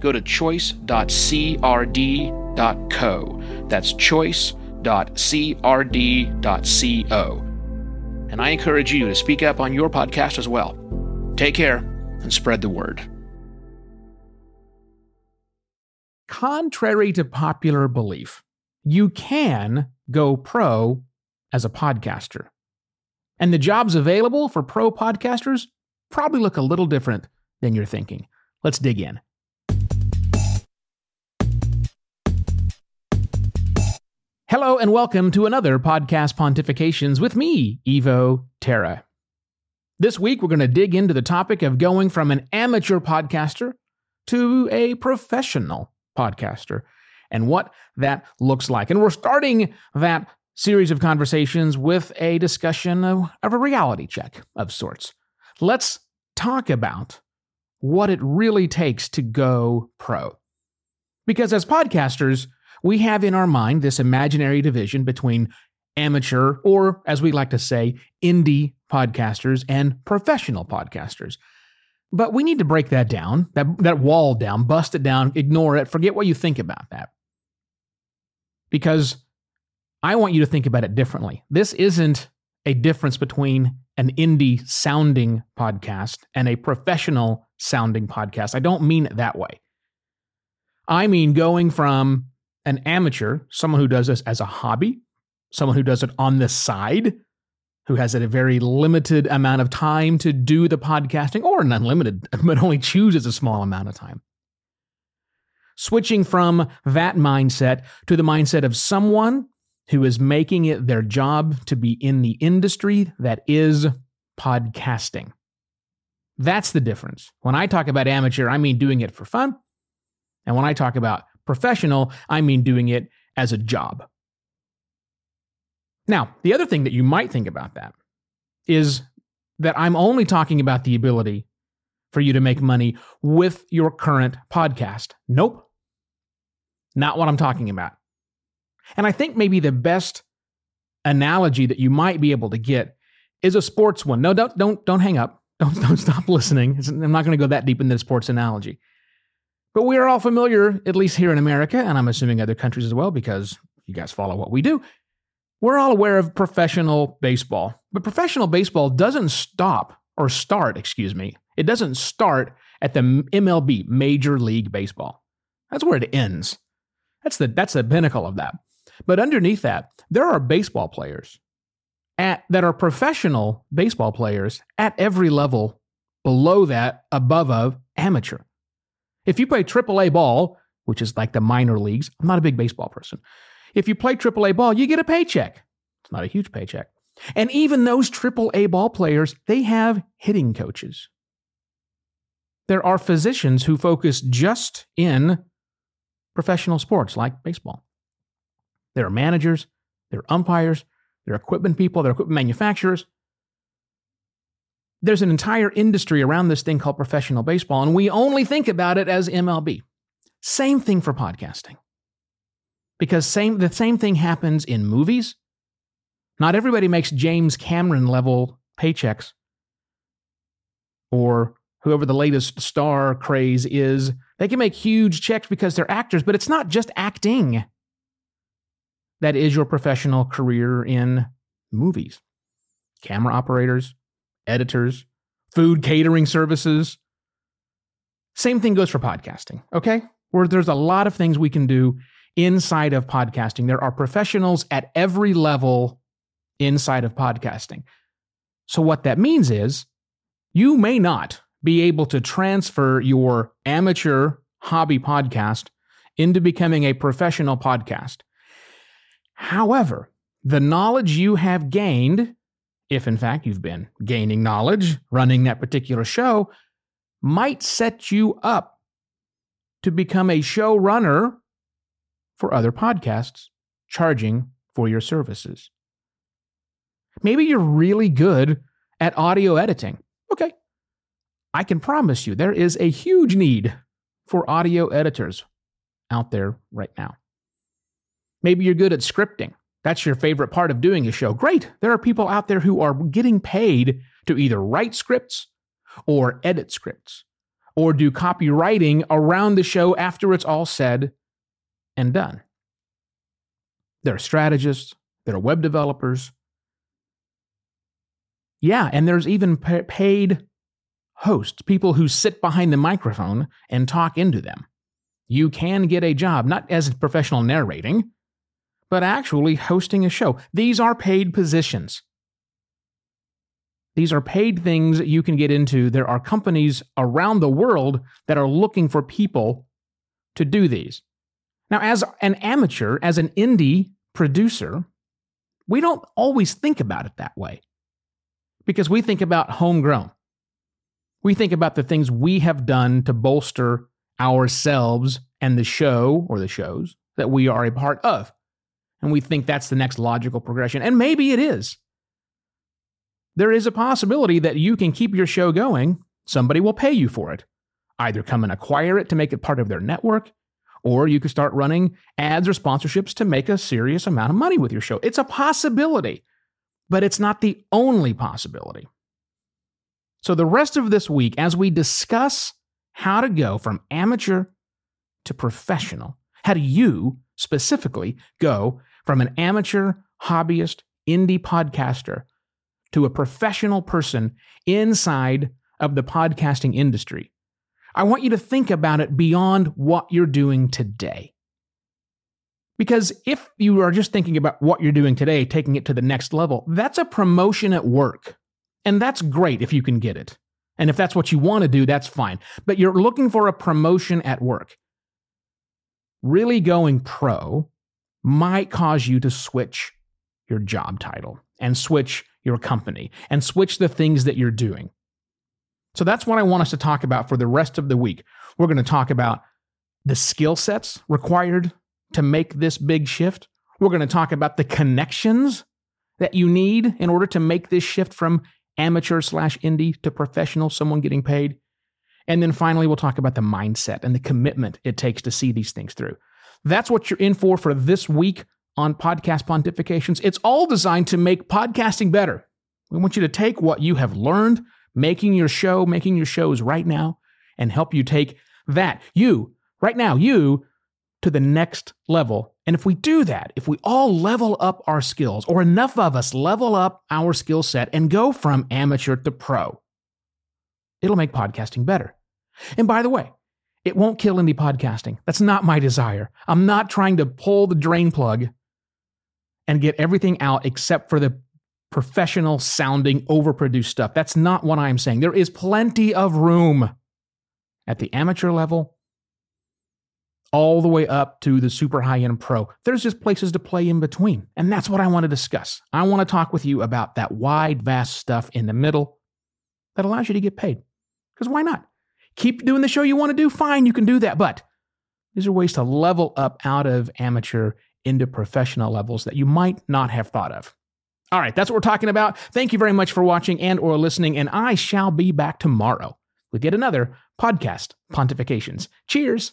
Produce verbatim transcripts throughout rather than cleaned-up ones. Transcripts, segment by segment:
go to choice dot c r d dot co. That's choice dot c r d dot co. And I encourage you to speak up on your podcast as well. Take care and spread the word. Contrary to popular belief, you can go pro as a podcaster. And the jobs available for pro podcasters probably look a little different than you're thinking. Let's dig in. Hello and welcome to another Podcast Pontifications with me, Evo Terra. This week, we're going to dig into the topic of going from an amateur podcaster to a professional podcaster and what that looks like. And we're starting that series of conversations with a discussion of, of a reality check of sorts. Let's talk about what it really takes to go pro. Because as podcasters, we have in our mind this imaginary division between amateur, or as we like to say, indie podcasters and professional podcasters. But we need to break that down, that, that wall down, bust it down, ignore it, forget what you think about that. Because I want you to think about it differently. This isn't a difference between an indie-sounding podcast and a professional-sounding podcast. I don't mean it that way. I mean going from an amateur, someone who does this as a hobby, someone who does it on the side, who has a very limited amount of time to do the podcasting, or an unlimited, but only chooses a small amount of time. Switching from that mindset to the mindset of someone who is making it their job to be in the industry that is podcasting. That's the difference. When I talk about amateur, I mean doing it for fun. And when I talk about professional, I mean doing it as a job. Now, the other thing that you might think about that is that I'm only talking about the ability for you to make money with your current podcast. Nope. Not what I'm talking about. And I think maybe the best analogy that you might be able to get is a sports one. No, don't don't don't hang up. Don't don't stop listening. I'm not going to go that deep into the sports analogy. But we are all familiar, at least here in America, and I'm assuming other countries as well, because you guys follow what we do. We're all aware of professional baseball. But professional baseball doesn't stop or start, excuse me. It doesn't start at the M L B, Major League Baseball. That's where it ends. That's the, that's the pinnacle of that. But underneath that, there are baseball players at, that are professional baseball players at every level below that, above of amateur. If you play triple A ball, which is like the minor leagues, I'm not a big baseball person. If you play triple A ball, you get a paycheck. It's not a huge paycheck. And even those triple A ball players, they have hitting coaches. There are physicians who focus just in professional sports like baseball. There are managers, there are umpires, there are equipment people, there are equipment manufacturers. There's an entire industry around this thing called professional baseball, and we only think about it as M L B. Same thing for podcasting. Because same the same thing happens in movies. Not everybody makes James Cameron level paychecks, or whoever the latest star craze is. They can make huge checks because they're actors, but it's not just acting that is your professional career in movies. Camera operators, editors, food catering services. Same thing goes for podcasting, okay? Where there's a lot of things we can do inside of podcasting. There are professionals at every level inside of podcasting. So what that means is you may not be able to transfer your amateur hobby podcast into becoming a professional podcast. However, the knowledge you have gained, if in fact you've been gaining knowledge running that particular show, might set you up to become a showrunner for other podcasts charging for your services. Maybe you're really good at audio editing. Okay. I can promise you there is a huge need for audio editors out there right now. Maybe you're good at scripting. That's your favorite part of doing a show. Great. There are people out there who are getting paid to either write scripts or edit scripts or do copywriting around the show after it's all said and done. There are strategists. There are web developers. Yeah, and there's even paid hosts, people who sit behind the microphone and talk into them. You can get a job, not as professional narrating, but actually hosting a show. These are paid positions. These are paid things you can get into. There are companies around the world that are looking for people to do these. Now, as an amateur, as an indie producer, we don't always think about it that way, because we think about homegrown. We think about the things we have done to bolster ourselves and the show or the shows that we are a part of. And we think that's the next logical progression. And maybe it is. There is a possibility that you can keep your show going. Somebody will pay you for it. Either come and acquire it to make it part of their network, or you could start running ads or sponsorships to make a serious amount of money with your show. It's a possibility, but it's not the only possibility. So the rest of this week, as we discuss how to go from amateur to professional, how do you specifically go from an amateur, hobbyist, indie podcaster to a professional person inside of the podcasting industry, I want you to think about it beyond what you're doing today. Because if you are just thinking about what you're doing today, taking it to the next level, that's a promotion at work. And that's great if you can get it. And if that's what you want to do, that's fine. But you're looking for a promotion at work. Really going pro might cause you to switch your job title and switch your company and switch the things that you're doing. So that's what I want us to talk about for the rest of the week. We're going to talk about the skill sets required to make this big shift. We're going to talk about the connections that you need in order to make this shift from amateur slash indie to professional, someone getting paid. And then finally, we'll talk about the mindset and the commitment it takes to see these things through. That's what you're in for for this week on Podcast Pontifications. It's all designed to make podcasting better. We want you to take what you have learned, making your show, making your shows right now, and help you take that, you, right now, you, to the next level. And if we do that, if we all level up our skills, or enough of us level up our skill set and go from amateur to pro, it'll make podcasting better. And by the way, it won't kill indie podcasting. That's not my desire. I'm not trying to pull the drain plug and get everything out except for the professional sounding, overproduced stuff. That's not what I'm saying. There is plenty of room at the amateur level all the way up to the super high-end pro. There's just places to play in between. And that's what I want to discuss. I want to talk with you about that wide, vast stuff in the middle that allows you to get paid. Because why not? Keep doing the show you want to do. Fine, you can do that. But these are ways to level up out of amateur into professional levels that you might not have thought of. All right, that's what we're talking about. Thank you very much for watching and or listening. And I shall be back tomorrow with yet another Podcast Pontifications. Cheers.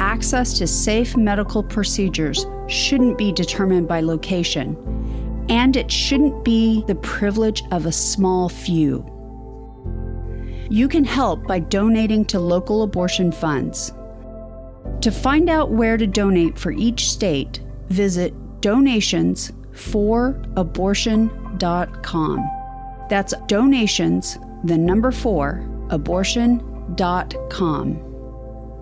access to safe medical procedures shouldn't be determined by location, and it shouldn't be the privilege of a small few. You can help by donating to local abortion funds. To find out where to donate for each state, visit donations for abortion dot com. That's donations, the number four, abortion dot com.